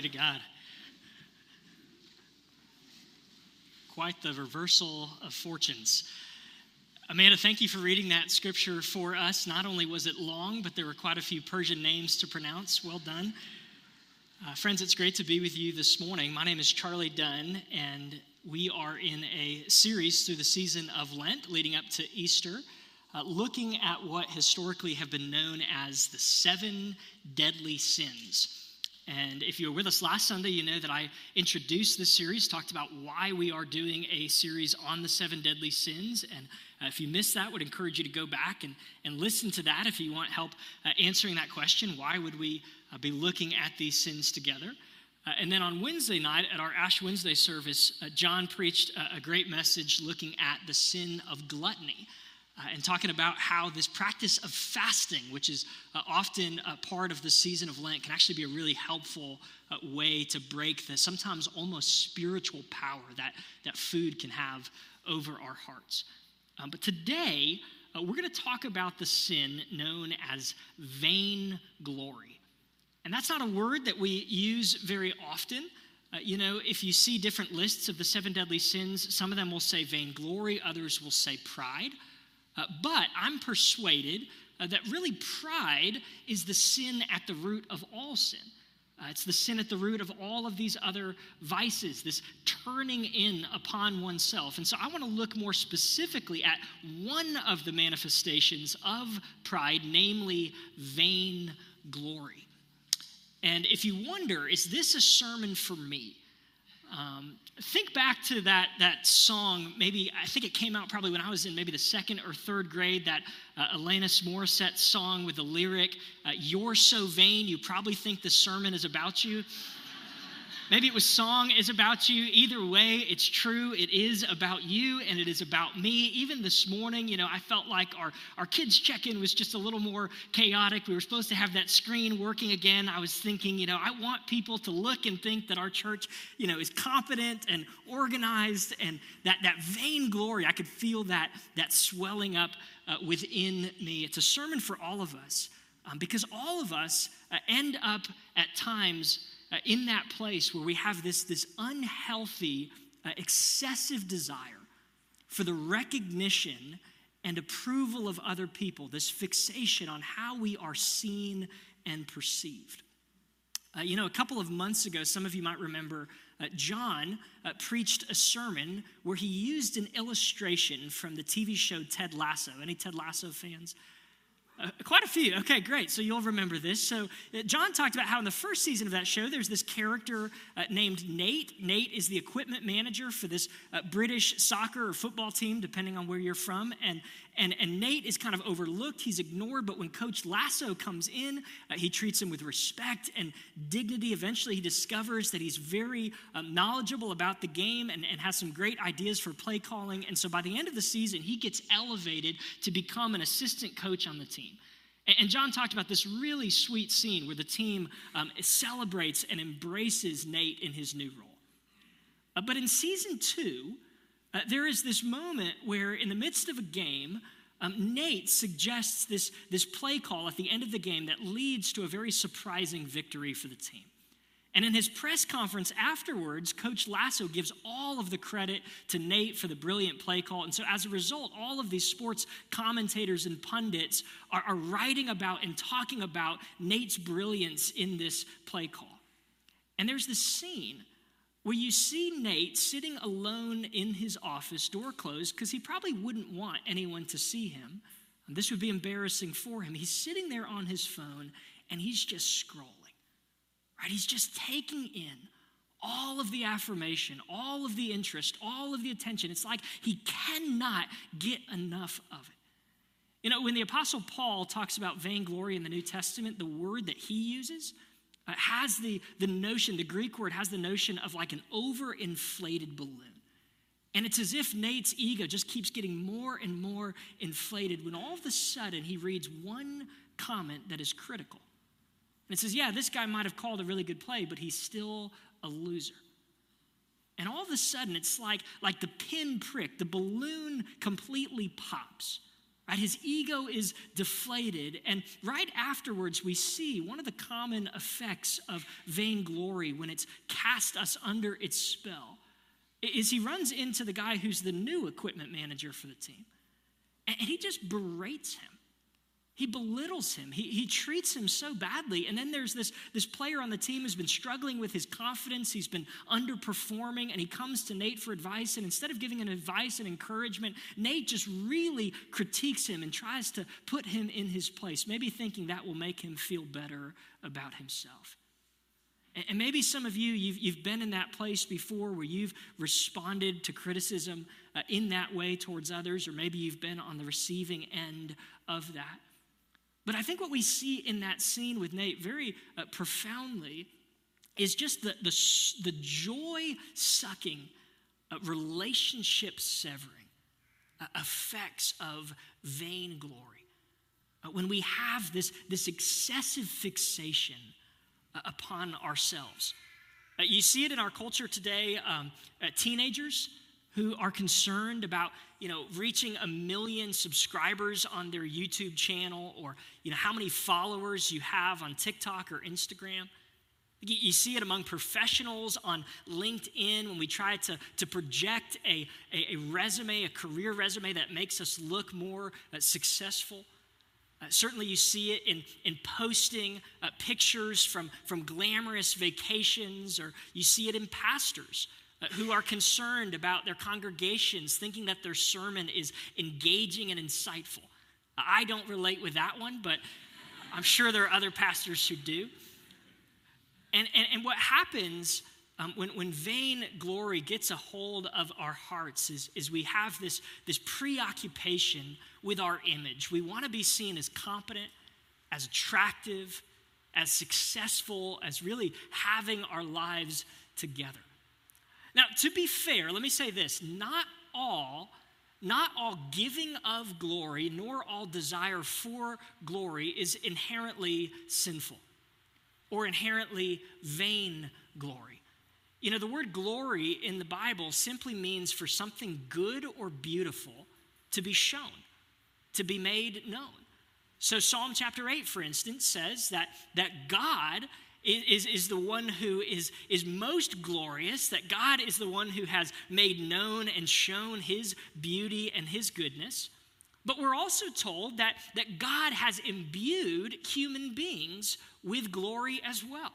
be to God. Quite the reversal of fortunes. Amanda, thank you for reading that scripture for us. Not only was it long, but there were quite a few Persian names to pronounce. Well done. Friends, it's great to be with you this morning. My name is Charlie Dunn, and we are in a series through the season of Lent leading up to Easter, looking at what historically have been known as the 7 deadly sins. And if you were with us last Sunday, you know that I introduced this series, talked about why we are doing a series on the 7 deadly sins. And if you missed that, I would encourage you to go back and listen to that if you want help answering that question. Why would we be looking at these sins together? And then on Wednesday night at our Ash Wednesday service, John preached a great message looking at the sin of gluttony. And talking about how this practice of fasting, which is often a part of the season of Lent, can actually be a really helpful way to break the sometimes almost spiritual power that food can have over our hearts. But today, we're going to talk about the sin known as vainglory. And that's not a word that we use very often. You know, if you see different lists of the 7 deadly sins, some of them will say vainglory, others will say pride. But I'm persuaded that really pride is the sin at the root of all sin. It's the sin at the root of all of these other vices, this turning in upon oneself. And so I want to look more specifically at one of the manifestations of pride, namely vainglory. And if you wonder, is this a sermon for me? Think back to that song. Maybe I think it came out probably when I was in maybe the 2nd or 3rd grade. That Alanis Morissette song with the lyric, "You're so vain, you probably think the sermon is about you." Maybe it was song is about you. Either way, it's true. It is about you and it is about me. Even this morning, you know, I felt like our kids' check-in was just a little more chaotic. We were supposed to have that screen working again. I was thinking, you know, I want people to look and think that our church, you know, is competent and organized, and that vainglory, I could feel that swelling up within me. It's a sermon for all of us because all of us end up at times in that place where we have this unhealthy, excessive desire for the recognition and approval of other people, this fixation on how we are seen and perceived. You know, a couple of months ago, some of you might remember, John preached a sermon where he used an illustration from the TV show Ted Lasso. Any Ted Lasso fans? Quite a few. Okay, great. So you'll remember this. So John talked about how in the first season of that show, there's this character named Nate. Nate is the equipment manager for this British soccer or football team, depending on where you're from. And Nate is kind of overlooked. He's ignored. But when Coach Lasso comes in, he treats him with respect and dignity. Eventually, he discovers that he's very knowledgeable about the game and has some great ideas for play calling. And so by the end of the season, he gets elevated to become an assistant coach on the team. And John talked about this really sweet scene where the team celebrates and embraces Nate in his new role. But in season 2, there is this moment where in the midst of a game, Nate suggests this play call at the end of the game that leads to a very surprising victory for the team. And in his press conference afterwards, Coach Lasso gives all of the credit to Nate for the brilliant play call. And so as a result, all of these sports commentators and pundits are writing about and talking about Nate's brilliance in this play call. And there's this scene where you see Nate sitting alone in his office, door closed, because he probably wouldn't want anyone to see him. And this would be embarrassing for him. He's sitting there on his phone, and he's just scrolling. Right? He's just taking in all of the affirmation, all of the interest, all of the attention. It's like he cannot get enough of it. You know, when the Apostle Paul talks about vainglory in the New Testament, the word that he uses has the notion, the Greek word has the notion of like an overinflated balloon. And it's as if Nate's ego just keeps getting more and more inflated when all of a sudden he reads one comment that is critical. And it says, yeah, this guy might have called a really good play, but he's still a loser. And all of a sudden, it's like the pin prick, the balloon completely pops. Right? His ego is deflated, and right afterwards we see one of the common effects of vainglory when it's cast us under its spell is he runs into the guy who's the new equipment manager for the team, and he just berates him. He belittles him. He treats him so badly. And then there's this player on the team who's been struggling with his confidence. He's been underperforming, and he comes to Nate for advice. And instead of giving an advice and encouragement, Nate just really critiques him and tries to put him in his place, maybe thinking that will make him feel better about himself. And maybe some of you, you've been in that place before where you've responded to criticism in that way towards others, or maybe you've been on the receiving end of that. But I think what we see in that scene with Nate very profoundly is just the joy-sucking, relationship-severing effects of vainglory. When we have this excessive fixation upon ourselves. You see it in our culture today, teenagers who are concerned about, reaching 1 million subscribers on their YouTube channel, or, how many followers you have on TikTok or Instagram. You see it among professionals on LinkedIn when we try to project a resume, a career resume that makes us look more successful. Certainly you see it in posting pictures from glamorous vacations, or you see it in pastors who are concerned about their congregations, thinking that their sermon is engaging and insightful. I don't relate with that one, but I'm sure there are other pastors who do. And what happens when vainglory gets a hold of our hearts is we have this preoccupation with our image. We want to be seen as competent, as attractive, as successful, as really having our lives together. Now, to be fair, let me say this, not all giving of glory, nor all desire for glory is inherently sinful or inherently vain glory. The word glory in the Bible simply means for something good or beautiful to be shown, to be made known. So Psalm chapter 8, for instance, says that God is the one who is most glorious, that God is the one who has made known and shown his beauty and his goodness. But we're also told that God has imbued human beings with glory as well,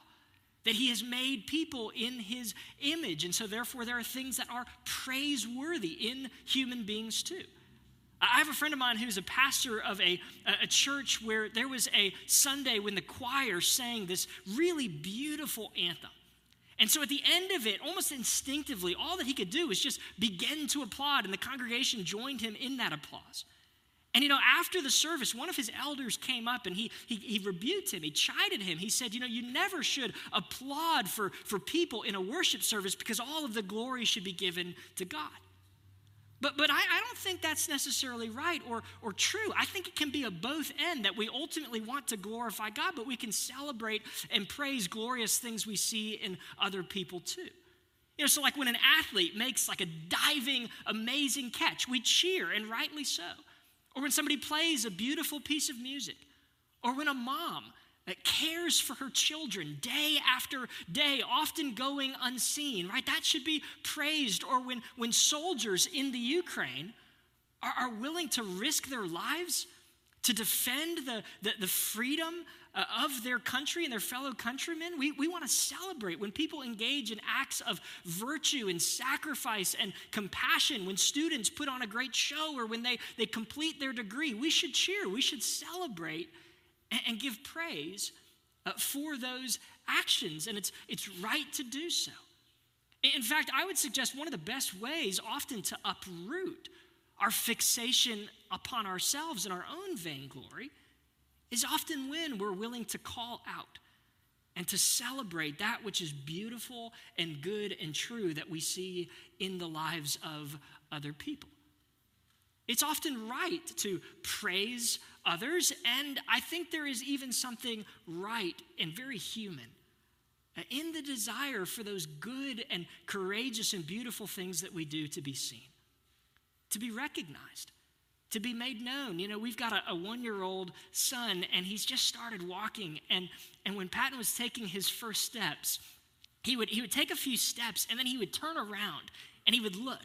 that he has made people in his image, and so therefore there are things that are praiseworthy in human beings too. I have a friend of mine who's a pastor of a church where there was a Sunday when the choir sang this really beautiful anthem. And so at the end of it, almost instinctively, all that he could do was just begin to applaud, and the congregation joined him in that applause. And after the service, one of his elders came up and he rebuked him, he chided him. He said, you never should applaud for people in a worship service because all of the glory should be given to God. But I don't think that's necessarily right or true. I think it can be a both end, that we ultimately want to glorify God, but we can celebrate and praise glorious things we see in other people too. So like when an athlete makes like a diving, amazing catch, we cheer, and rightly so. Or when somebody plays a beautiful piece of music. Or when a mom that cares for her children day after day, often going unseen, right? That should be praised. Or when soldiers in the Ukraine are willing to risk their lives to defend the freedom of their country and their fellow countrymen, we want to celebrate when people engage in acts of virtue and sacrifice and compassion, when students put on a great show or when they complete their degree. We should cheer, we should celebrate and give praise for those actions, and it's right to do so. In fact, I would suggest one of the best ways often to uproot our fixation upon ourselves and our own vainglory is often when we're willing to call out and to celebrate that which is beautiful and good and true that we see in the lives of other people. It's often right to praise others, and I think there is even something right and very human in the desire for those good and courageous and beautiful things that we do to be seen, to be recognized, to be made known. You know, we've got a one-year-old son, and he's just started walking. And when Patton was taking his first steps, he would take a few steps, and then he would turn around, and he would look.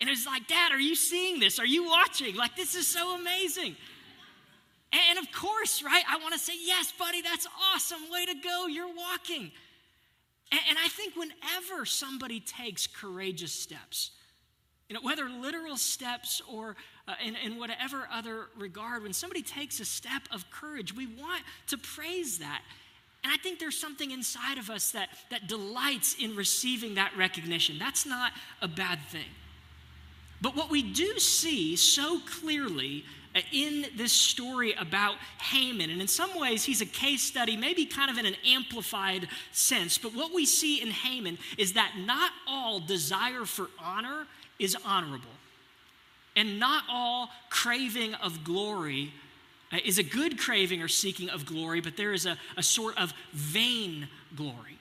And it was like, Dad, are you seeing this? Are you watching? Like, this is so amazing. And of course, right, I want to say, yes, buddy, that's awesome. Way to go. You're walking. And I think whenever somebody takes courageous steps, you know, whether literal steps or in whatever other regard, when somebody takes a step of courage, we want to praise that. And I think there's something inside of us that delights in receiving that recognition. That's not a bad thing. But what we do see so clearly in this story about Haman, and in some ways he's a case study, maybe kind of in an amplified sense, but what we see in Haman is that not all desire for honor is honorable, and not all craving of glory is a good craving or seeking of glory, but there is a sort of vain glory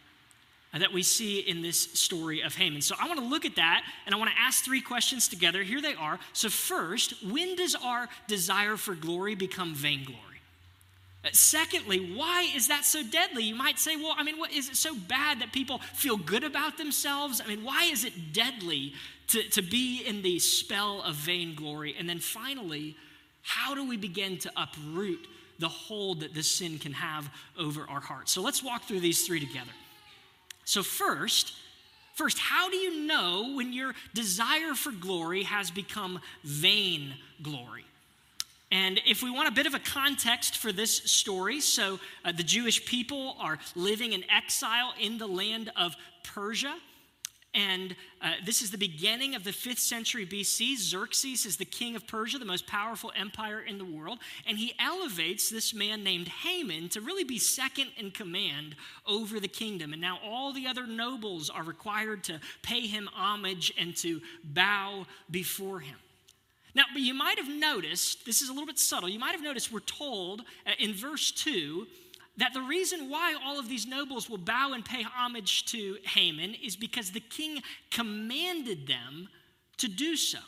that we see in this story of Haman. So I want to look at that, and I want to ask three questions together. Here they are. So first, when does our desire for glory become vainglory? Secondly, why is that so deadly? You might say, well, I mean, what is it so bad that people feel good about themselves? I mean, why is it deadly to be in the spell of vainglory? And then finally, how do we begin to uproot the hold that this sin can have over our hearts? So let's walk through these three together. So first, how do you know when your desire for glory has become vain glory? And if we want a bit of a context for this story, so the Jewish people are living in exile in the land of Persia. And this is the beginning of the 5th century BC. Xerxes is the king of Persia, the most powerful empire in the world. And he elevates this man named Haman to really be second in command over the kingdom. And now all the other nobles are required to pay him homage and to bow before him. Now, but you might have noticed, this is a little bit subtle, you might have noticed we're told in verse 2 that the reason why all of these nobles will bow and pay homage to Haman is because the king commanded them to do so.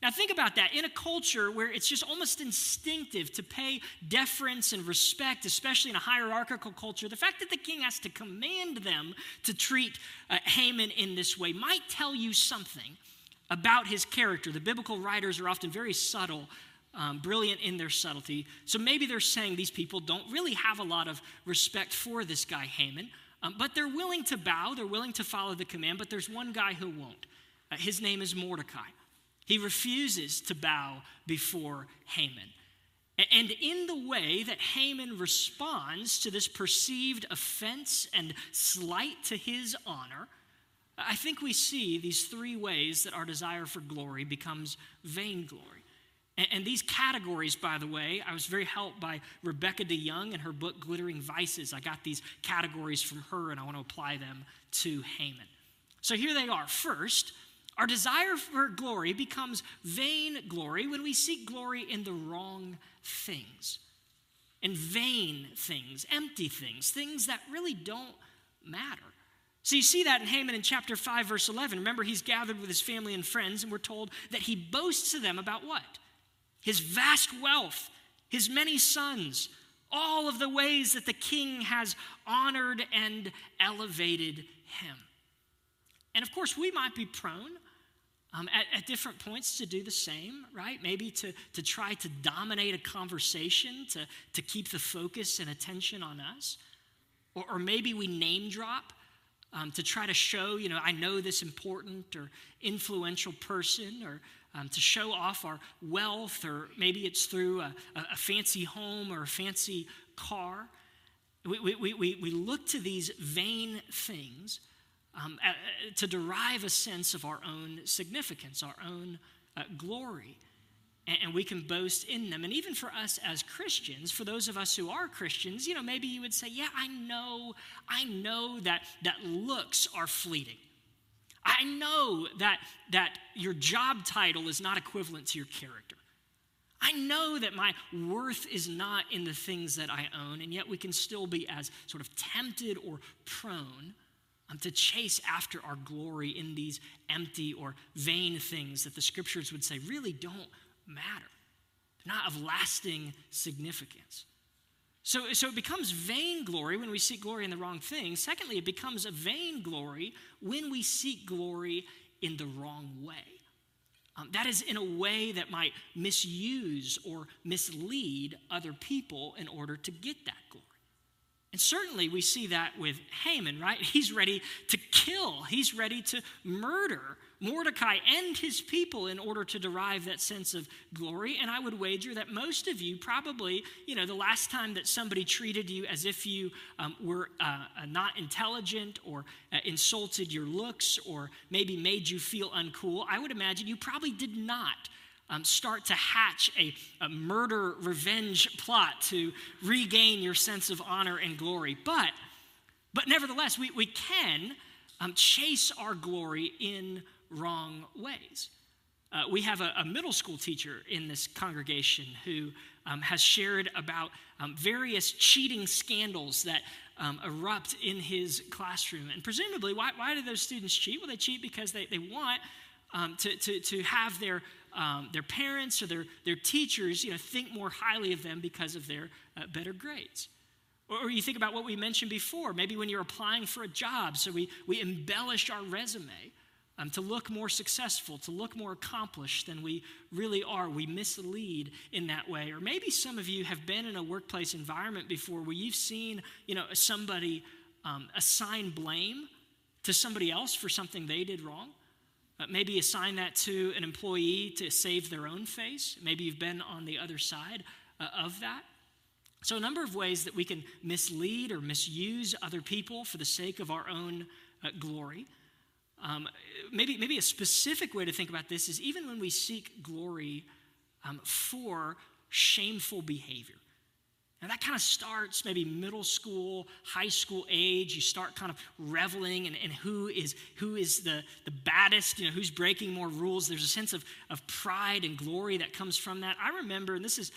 Now, think about that. In a culture where it's just almost instinctive to pay deference and respect, especially in a hierarchical culture, the fact that the king has to command them to treat Haman in this way might tell you something about his character. The biblical writers are often very subtle, brilliant in their subtlety. So maybe they're saying these people don't really have a lot of respect for this guy Haman, but they're willing to bow, they're willing to follow the command, but there's one guy who won't. His name is Mordecai. He refuses to bow before Haman. And in the way that Haman responds to this perceived offense and slight to his honor, I think we see these three ways that our desire for glory becomes vainglory. And these categories, by the way, I was very helped by Rebecca DeYoung in her book, Glittering Vices. I got these categories from her, and I want to apply them to Haman. So here they are. First, our desire for glory becomes vainglory when we seek glory in the wrong things, in vain things, empty things, things that really don't matter. So you see that in Haman in chapter 5, verse 11. Remember, he's gathered with his family and friends, and we're told that he boasts to them about what? His vast wealth, his many sons, all of the ways that the king has honored and elevated him. And of course, we might be prone at different points to do the same, right? Maybe to try to dominate a conversation, to keep the focus and attention on us. Or maybe we name drop. To try to show, you know, I know this important or influential person, or to show off our wealth, or maybe it's through a fancy home or a fancy car. We look to these vain things to derive a sense of our own significance, our own glory, and we can boast in them. And even for us as Christians, for those of us who are Christians, you know, maybe you would say, yeah, I know that looks are fleeting. I know that your job title is not equivalent to your character. I know that my worth is not in the things that I own, and yet we can still be as sort of tempted or prone to chase after our glory in these empty or vain things that the scriptures would say really don't matter. They're not of lasting significance. So it becomes vainglory when we seek glory in the wrong thing. Secondly, it becomes a vainglory when we seek glory in the wrong way. That is, in a way that might misuse or mislead other people in order to get that glory. And certainly we see that with Haman, right? He's ready to kill. He's ready to murder Mordecai and his people in order to derive that sense of glory. And I would wager that most of you probably, the last time that somebody treated you as if you were not intelligent or insulted your looks or maybe made you feel uncool, I would imagine you probably did not start to hatch a murder revenge plot to regain your sense of honor and glory. But nevertheless, we can chase our glory in wrong ways. We have a middle school teacher in this congregation who has shared about various cheating scandals that erupt in his classroom. And presumably, why do those students cheat? Well, they cheat because they want to have their parents or their teachers, think more highly of them because of their better grades. Or you think about what we mentioned before, maybe when you're applying for a job, so we embellish our resume to look more successful, to look more accomplished than we really are. We mislead in that way. Or maybe some of you have been in a workplace environment before where you've seen, somebody assign blame to somebody else for something they did wrong. Maybe assign that to an employee to save their own face. Maybe you've been on the other side of that. So a number of ways that we can mislead or misuse other people for the sake of our own glory. Maybe a specific way to think about this is even when we seek glory for shameful behavior. And that kind of starts maybe middle school, high school age. You start kind of reveling in who is the baddest, who's breaking more rules. There's a sense of pride and glory that comes from that. I remember, and this is,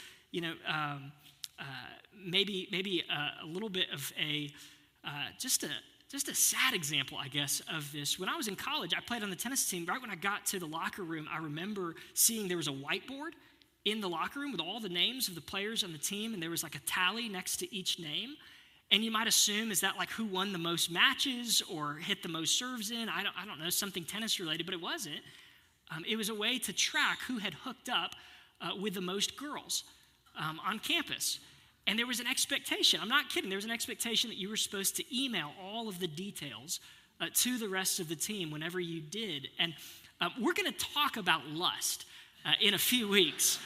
maybe a little bit of just a sad example, I guess, of this. When I was in college, I played on the tennis team. Right when I got to the locker room, I remember seeing there was a whiteboard in the locker room with all the names of the players on the team, and there was like a tally next to each name. And you might assume, is that like who won the most matches or hit the most serves in? I don't know, something tennis related, but it wasn't. It was a way to track who had hooked up with the most girls on campus. And there was an expectation, I'm not kidding, there was an expectation that you were supposed to email all of the details to the rest of the team whenever you did. And we're going to talk about lust in a few weeks,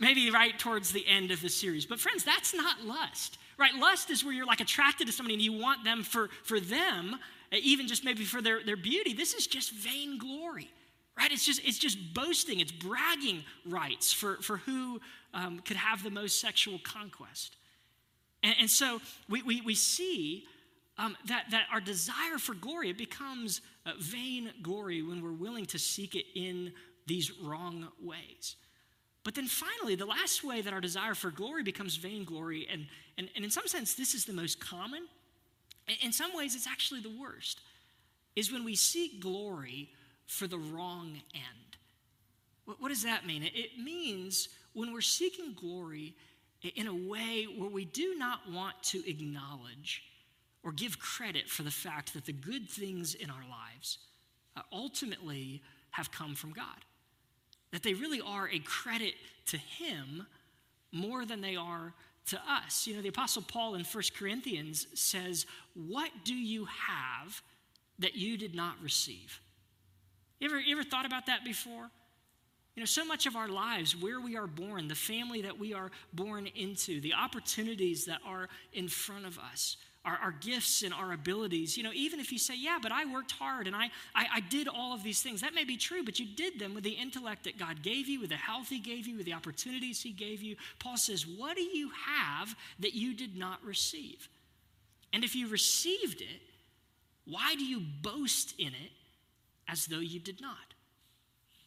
maybe right towards the end of the series. But friends, that's not lust, right? Lust is where you're like attracted to somebody and you want them for them, even just maybe for their beauty. This is just vainglory, right? It's just boasting, it's bragging rights for who could have the most sexual conquest. And so we see that our desire for glory, it becomes vainglory when we're willing to seek it in these wrong ways. But then finally, the last way that our desire for glory becomes vainglory, and in some sense, this is the most common. In some ways, it's actually the worst, is when we seek glory for the wrong end. What does that mean? It means when we're seeking glory in a way where we do not want to acknowledge or give credit for the fact that the good things in our lives ultimately have come from God, that they really are a credit to Him more than they are to us. The Apostle Paul in 1 Corinthians says, "What do you have that you did not receive?" You ever thought about that before? So much of our lives, where we are born, the family that we are born into, the opportunities that are in front of us, our gifts and our abilities, even if you say, yeah, but I worked hard and I did all of these things. That may be true, but you did them with the intellect that God gave you, with the health He gave you, with the opportunities He gave you. Paul says, what do you have that you did not receive? And if you received it, why do you boast in it as though you did not?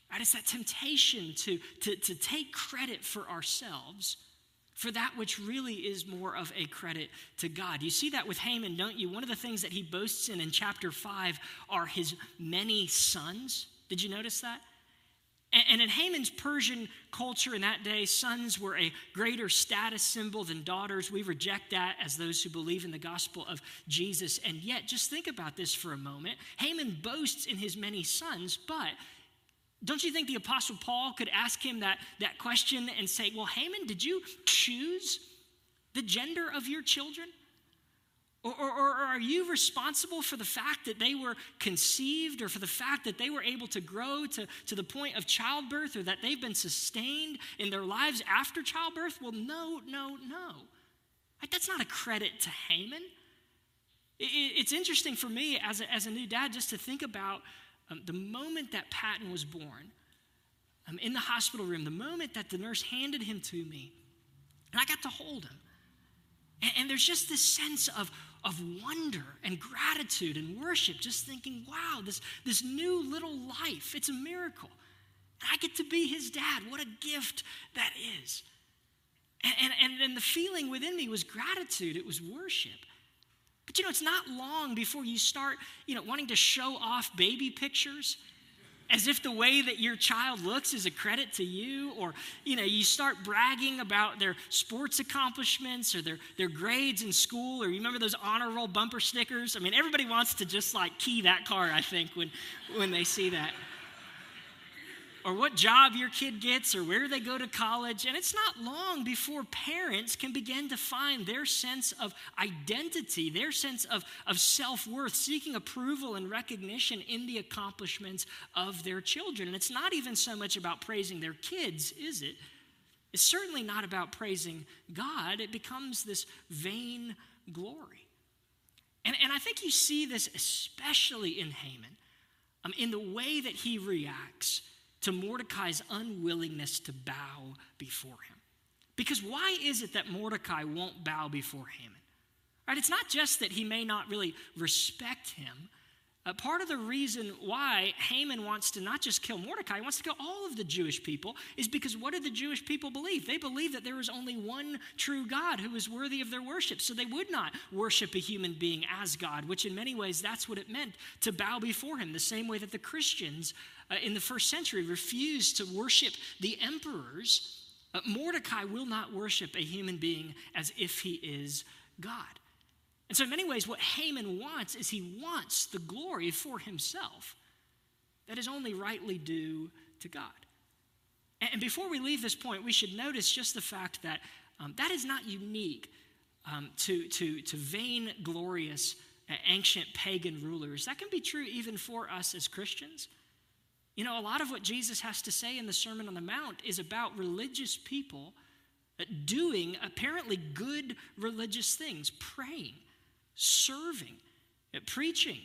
Right? It's that temptation to take credit for ourselves for that which really is more of a credit to God. You see that with Haman, don't you? One of the things that he boasts in chapter 5 are his many sons. Did you notice that? And in Haman's Persian culture in that day, sons were a greater status symbol than daughters. We reject that as those who believe in the gospel of Jesus. And yet, just think about this for a moment. Haman boasts in his many sons, but don't you think the Apostle Paul could ask him that question and say, well, Haman, did you choose the gender of your children? Or are you responsible for the fact that they were conceived, or for the fact that they were able to grow to the point of childbirth, or that they've been sustained in their lives after childbirth? Well, no. That's not a credit to Haman. It's interesting for me as a new dad just to think about the moment that Patton was born in the hospital room, the moment that the nurse handed him to me, and I got to hold him. And there's just this sense of wonder and gratitude and worship, just thinking, wow, this new little life, it's a miracle. And I get to be his dad. What a gift that is. And the feeling within me was gratitude. It was worship. But, it's not long before you start, wanting to show off baby pictures as if the way that your child looks is a credit to you, or, you start bragging about their sports accomplishments or their grades in school, or you remember those honor roll bumper stickers? Everybody wants to just key that car, I think, when they see that. Or what job your kid gets, or where they go to college. And it's not long before parents can begin to find their sense of identity, their sense of self-worth, seeking approval and recognition in the accomplishments of their children. And it's not even so much about praising their kids, is it? It's certainly not about praising God. It becomes this vain glory. And I think you see this especially in Haman, in the way that he reacts to Mordecai's unwillingness to bow before him. Because why is it that Mordecai won't bow before Haman? Right? It's not just that he may not really respect him. Part of the reason why Haman wants to not just kill Mordecai, he wants to kill all of the Jewish people, is because what did the Jewish people believe? They believed that there is only one true God who is worthy of their worship. So they would not worship a human being as God, which in many ways that's what it meant to bow before him, the same way that the Christians in the first century refused to worship the emperors. Mordecai will not worship a human being as if he is God. And so in many ways, what Haman wants is he wants the glory for himself that is only rightly due to God. And before we leave this point, we should notice just the fact that that is not unique to vain, glorious, ancient pagan rulers. That can be true even for us as Christians. A lot of what Jesus has to say in the Sermon on the Mount is about religious people doing apparently good religious things, praying, serving, preaching,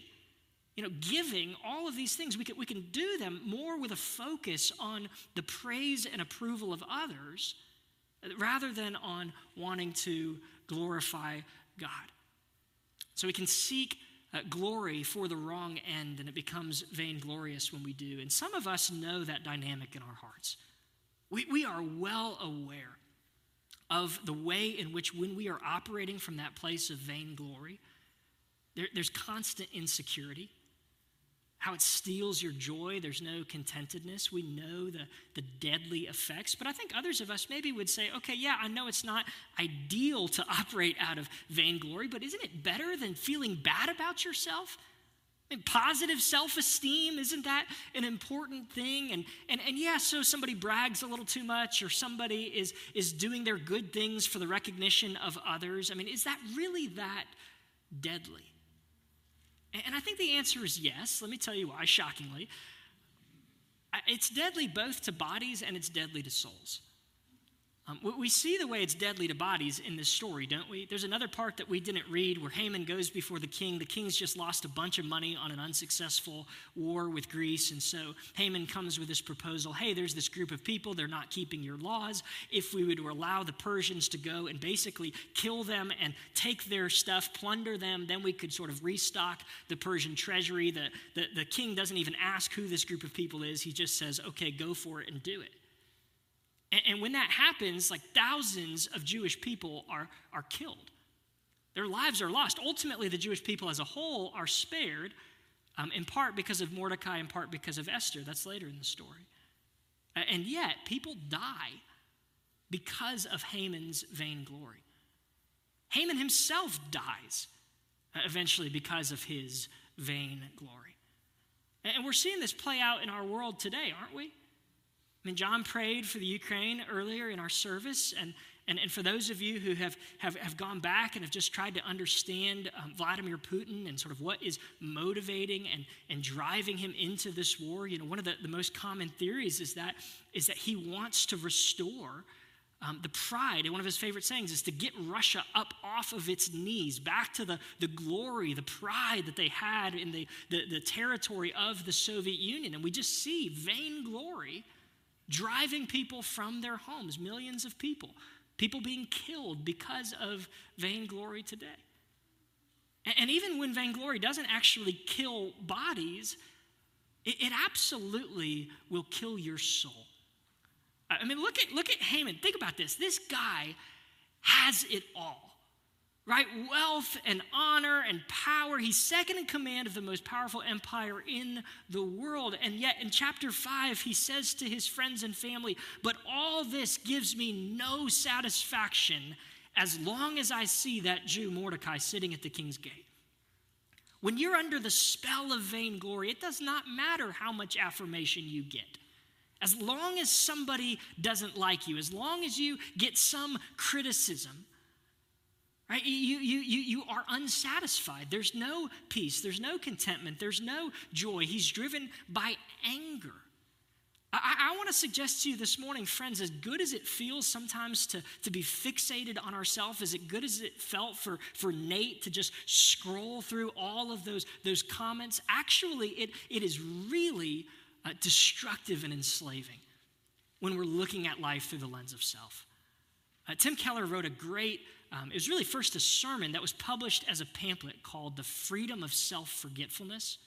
giving, all of these things. We can do them more with a focus on the praise and approval of others rather than on wanting to glorify God. So we can seek glory for the wrong end, and it becomes vainglorious when we do. And some of us know that dynamic in our hearts. We are well aware of the way in which, when we are operating from that place of vainglory, there's constant insecurity, how it steals your joy. There's no contentedness. We know the deadly effects. But I think others of us maybe would say, okay, yeah, I know it's not ideal to operate out of vainglory, but isn't it better than feeling bad about yourself? Positive self-esteem, isn't that an important thing? And yeah, so somebody brags a little too much, or somebody is doing their good things for the recognition of others. Is that really that deadly? And I think the answer is yes. Let me tell you why, shockingly. It's deadly both to bodies and it's deadly to souls. We see the way it's deadly to bodies in this story, don't we? There's another part that we didn't read where Haman goes before the king. The king's just lost a bunch of money on an unsuccessful war with Greece. And so Haman comes with this proposal. Hey, there's this group of people. They're not keeping your laws. If we would allow the Persians to go and basically kill them and take their stuff, plunder them, then we could sort of restock the Persian treasury. The king doesn't even ask who this group of people is. He just says, okay, go for it and do it. And when that happens, thousands of Jewish people are killed. Their lives are lost. Ultimately, the Jewish people as a whole are spared, in part because of Mordecai, in part because of Esther. That's later in the story. And yet, people die because of Haman's vainglory. Haman himself dies eventually because of his vainglory. And we're seeing this play out in our world today, aren't we? I mean, John prayed for the Ukraine earlier in our service, and for those of you who have gone back and have just tried to understand Vladimir Putin and sort of what is motivating and driving him into this war, you know, one of the most common theories is that he wants to restore the pride. And one of his favorite sayings is to get Russia up off of its knees, back to the glory, the pride that they had in the territory of the Soviet Union. And we just see vainglory driving people from their homes, millions of people, people being killed because of vainglory today. And even when vainglory doesn't actually kill bodies, it absolutely will kill your soul. I mean, look at Haman. Think about this. This guy has it all, right? Wealth and honor and power. He's second in command of the most powerful empire in the world. And yet in chapter 5, he says to his friends and family, "But all this gives me no satisfaction as long as I see that Jew Mordecai sitting at the king's gate." When you're under the spell of vainglory, it does not matter how much affirmation you get. As long as somebody doesn't like you, as long as you get some criticism, right? You are unsatisfied. There's no peace. There's no contentment. There's no joy. He's driven by anger. I want to suggest to you this morning, friends, as good as it feels sometimes to be fixated on ourselves, as good as it felt for Nate to just scroll through all of those comments, actually it is really destructive and enslaving when we're looking at life through the lens of self. Tim Keller wrote a great, it was really first a sermon that was published as a pamphlet called The Freedom of Self-Forgetfulness.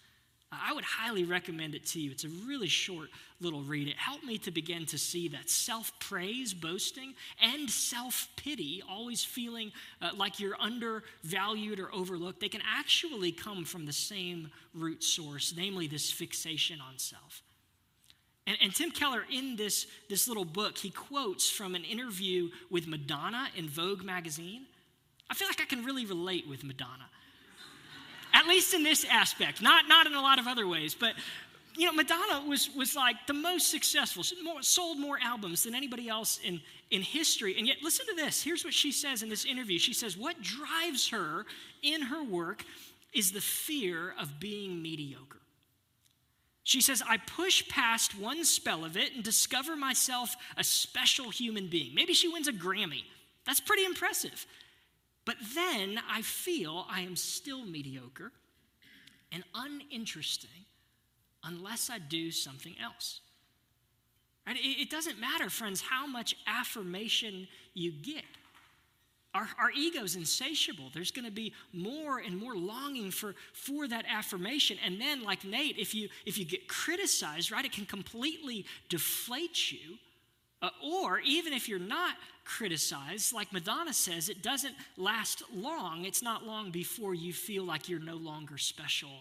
I would highly recommend it to you. It's a really short little read. It helped me to begin to see that self-praise, boasting, and self-pity, always feeling like you're undervalued or overlooked, they can actually come from the same root source, namely this fixation on self. And Tim Keller, in this little book, he quotes from an interview with Madonna in Vogue magazine. I feel like I can really relate with Madonna, at least in this aspect, not in a lot of other ways. But, you know, Madonna was like the most successful. She sold more albums than anybody else in history. And yet, listen to this. Here's what she says in this interview. She says, what drives her in her work is the fear of being mediocre. She says, I push past one spell of it and discover myself a special human being. Maybe she wins a Grammy. That's pretty impressive. But then I feel I am still mediocre and uninteresting unless I do something else. Right? It doesn't matter, friends, how much affirmation you get. Our ego's insatiable. There's going to be more and more longing for that affirmation. And then, like Nate, if you get criticized, right, it can completely deflate you. Or even if you're not criticized, like Madonna says, it doesn't last long. It's not long before you feel like you're no longer special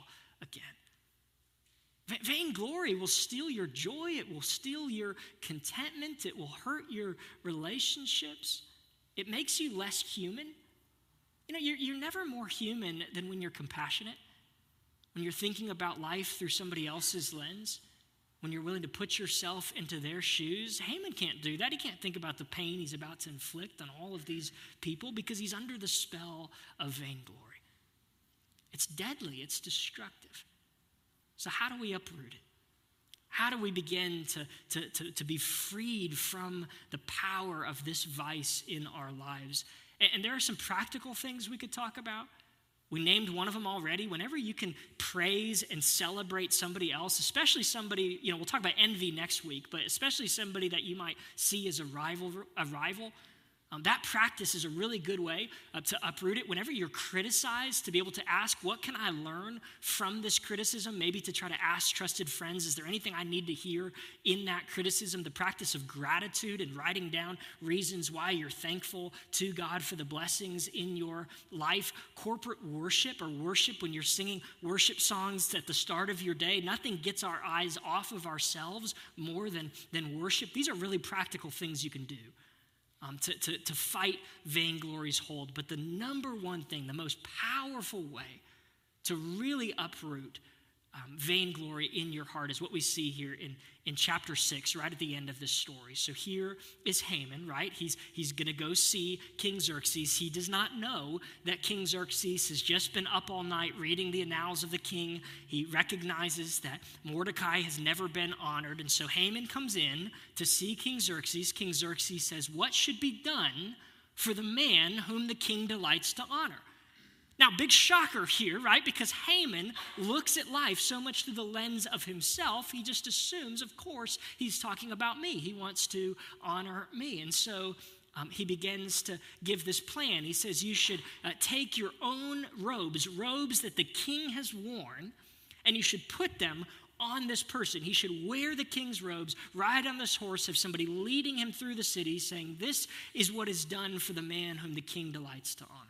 again. Vainglory will steal your joy. It will steal your contentment. It will hurt your relationships. It makes you less human. You know, you're never more human than when you're compassionate, when you're thinking about life through somebody else's lens, when you're willing to put yourself into their shoes. Haman can't do that. He can't think about the pain he's about to inflict on all of these people because he's under the spell of vainglory. It's deadly. It's destructive. So how do we uproot it? How do we begin to be freed from the power of this vice in our lives? And there are some practical things we could talk about. We named one of them already. Whenever you can praise and celebrate somebody else, especially somebody, you know, we'll talk about envy next week, but especially somebody that you might see as a rival, That practice is a really good way to uproot it. Whenever you're criticized, to be able to ask, what can I learn from this criticism? Maybe to try to ask trusted friends, is there anything I need to hear in that criticism? The practice of gratitude and writing down reasons why you're thankful to God for the blessings in your life. Corporate worship, or worship when you're singing worship songs at the start of your day. Nothing gets our eyes off of ourselves more than worship. These are really practical things you can do. To fight vainglory's hold. But the number one thing, the most powerful way to really uproot vainglory in your heart is what we see here in chapter 6, right at the end of this story. So here is Haman, right? He's going to go see King Xerxes. He does not know that King Xerxes has just been up all night reading the annals of the king. He recognizes that Mordecai has never been honored. And so Haman comes in to see King Xerxes. King Xerxes says, what should be done for the man whom the king delights to honor? Now, big shocker here, right? Because Haman looks at life so much through the lens of himself, he just assumes, of course, he's talking about me. He wants to honor me. And so he begins to give this plan. He says, you should take your own robes that the king has worn, and you should put them on this person. He should wear the king's robes, ride on this horse, have somebody leading him through the city, saying, this is what is done for the man whom the king delights to honor.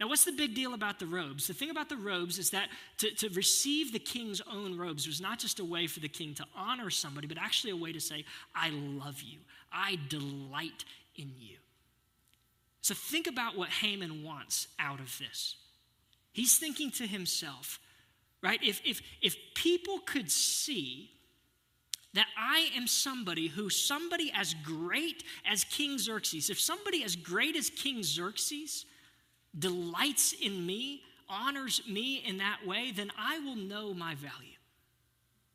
Now, what's the big deal about the robes? The thing about the robes is that to receive the king's own robes was not just a way for the king to honor somebody, but actually a way to say, I love you. I delight in you. So think about what Haman wants out of this. He's thinking to himself, right? If people could see that I am somebody as great as King Xerxes, if somebody as great as King Xerxes delights in me, honors me in that way, then I will know my value.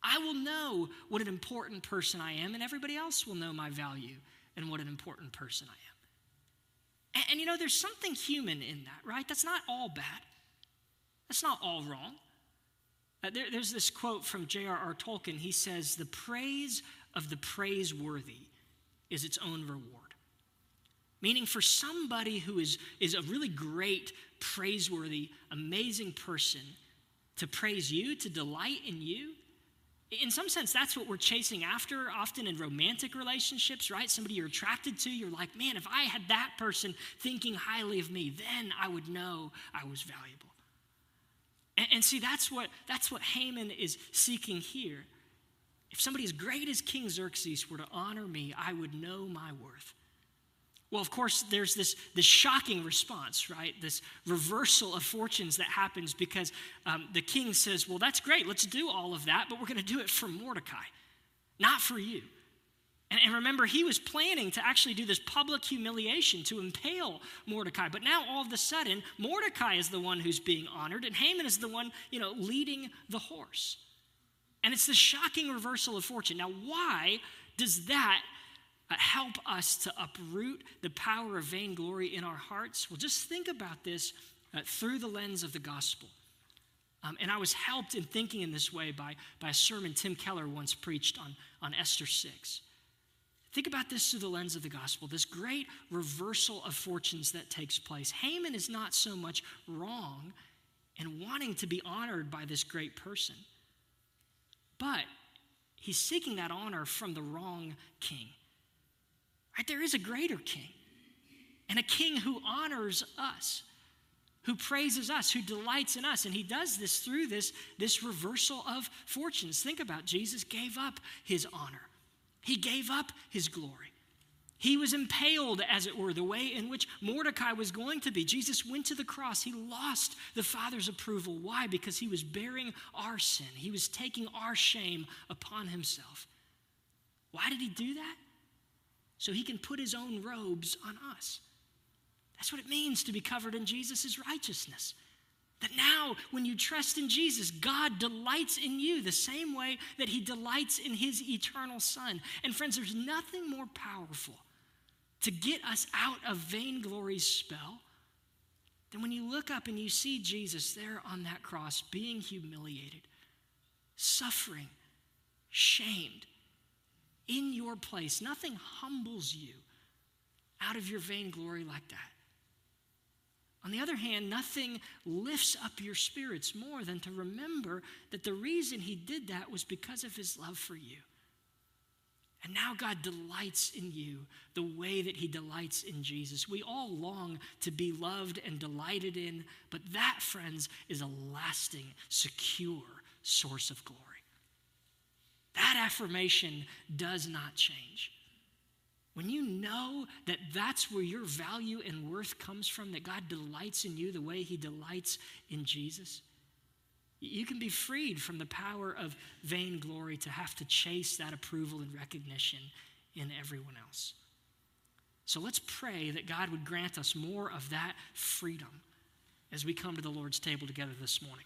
I will know what an important person I am, and everybody else will know my value and what an important person I am. And you know, there's something human in that, right? That's not all bad. That's not all wrong. There's this quote from J.R.R. Tolkien. He says, the praise of the praiseworthy is its own reward. Meaning for somebody who is a really great, praiseworthy, amazing person, to praise you, to delight in you, in some sense, that's what we're chasing after, often in romantic relationships, right? Somebody you're attracted to, you're like, man, if I had that person thinking highly of me, then I would know I was valuable. And see, that's what Haman is seeking here. If somebody as great as King Xerxes were to honor me, I would know my worth. Well, of course, there's this shocking response, right? This reversal of fortunes that happens because the king says, well, that's great. Let's do all of that, but we're going to do it for Mordecai, not for you. And remember, he was planning to actually do this public humiliation to impale Mordecai. But now all of a sudden, Mordecai is the one who's being honored and Haman is the one, leading the horse. And it's this shocking reversal of fortune. Now, why does that help us to uproot the power of vainglory in our hearts? Well, just think about this through the lens of the gospel. And I was helped in thinking in this way by a sermon Tim Keller once preached on Esther 6. Think about this through the lens of the gospel, this great reversal of fortunes that takes place. Haman is not so much wrong in wanting to be honored by this great person, but he's seeking that honor from the wrong king. Right? There is a greater king, and a king who honors us, who praises us, who delights in us. And he does this through this reversal of fortunes. Think about Jesus gave up his honor. He gave up his glory. He was impaled, as it were, the way in which Mordecai was going to be. Jesus went to the cross. He lost the Father's approval. Why? Because he was bearing our sin. He was taking our shame upon himself. Why did he do that? So he can put his own robes on us. That's what it means to be covered in Jesus' righteousness. That now, when you trust in Jesus, God delights in you the same way that he delights in his eternal Son. And friends, there's nothing more powerful to get us out of vainglory's spell than when you look up and you see Jesus there on that cross being humiliated, suffering, shamed, in your place. Nothing humbles you out of your vainglory like that. On the other hand, nothing lifts up your spirits more than to remember that the reason he did that was because of his love for you. And now God delights in you the way that he delights in Jesus. We all long to be loved and delighted in, but that, friends, is a lasting, secure source of glory. That affirmation does not change. When you know that that's where your value and worth comes from, that God delights in you the way he delights in Jesus, you can be freed from the power of vainglory to have to chase that approval and recognition in everyone else. So let's pray that God would grant us more of that freedom as we come to the Lord's table together this morning.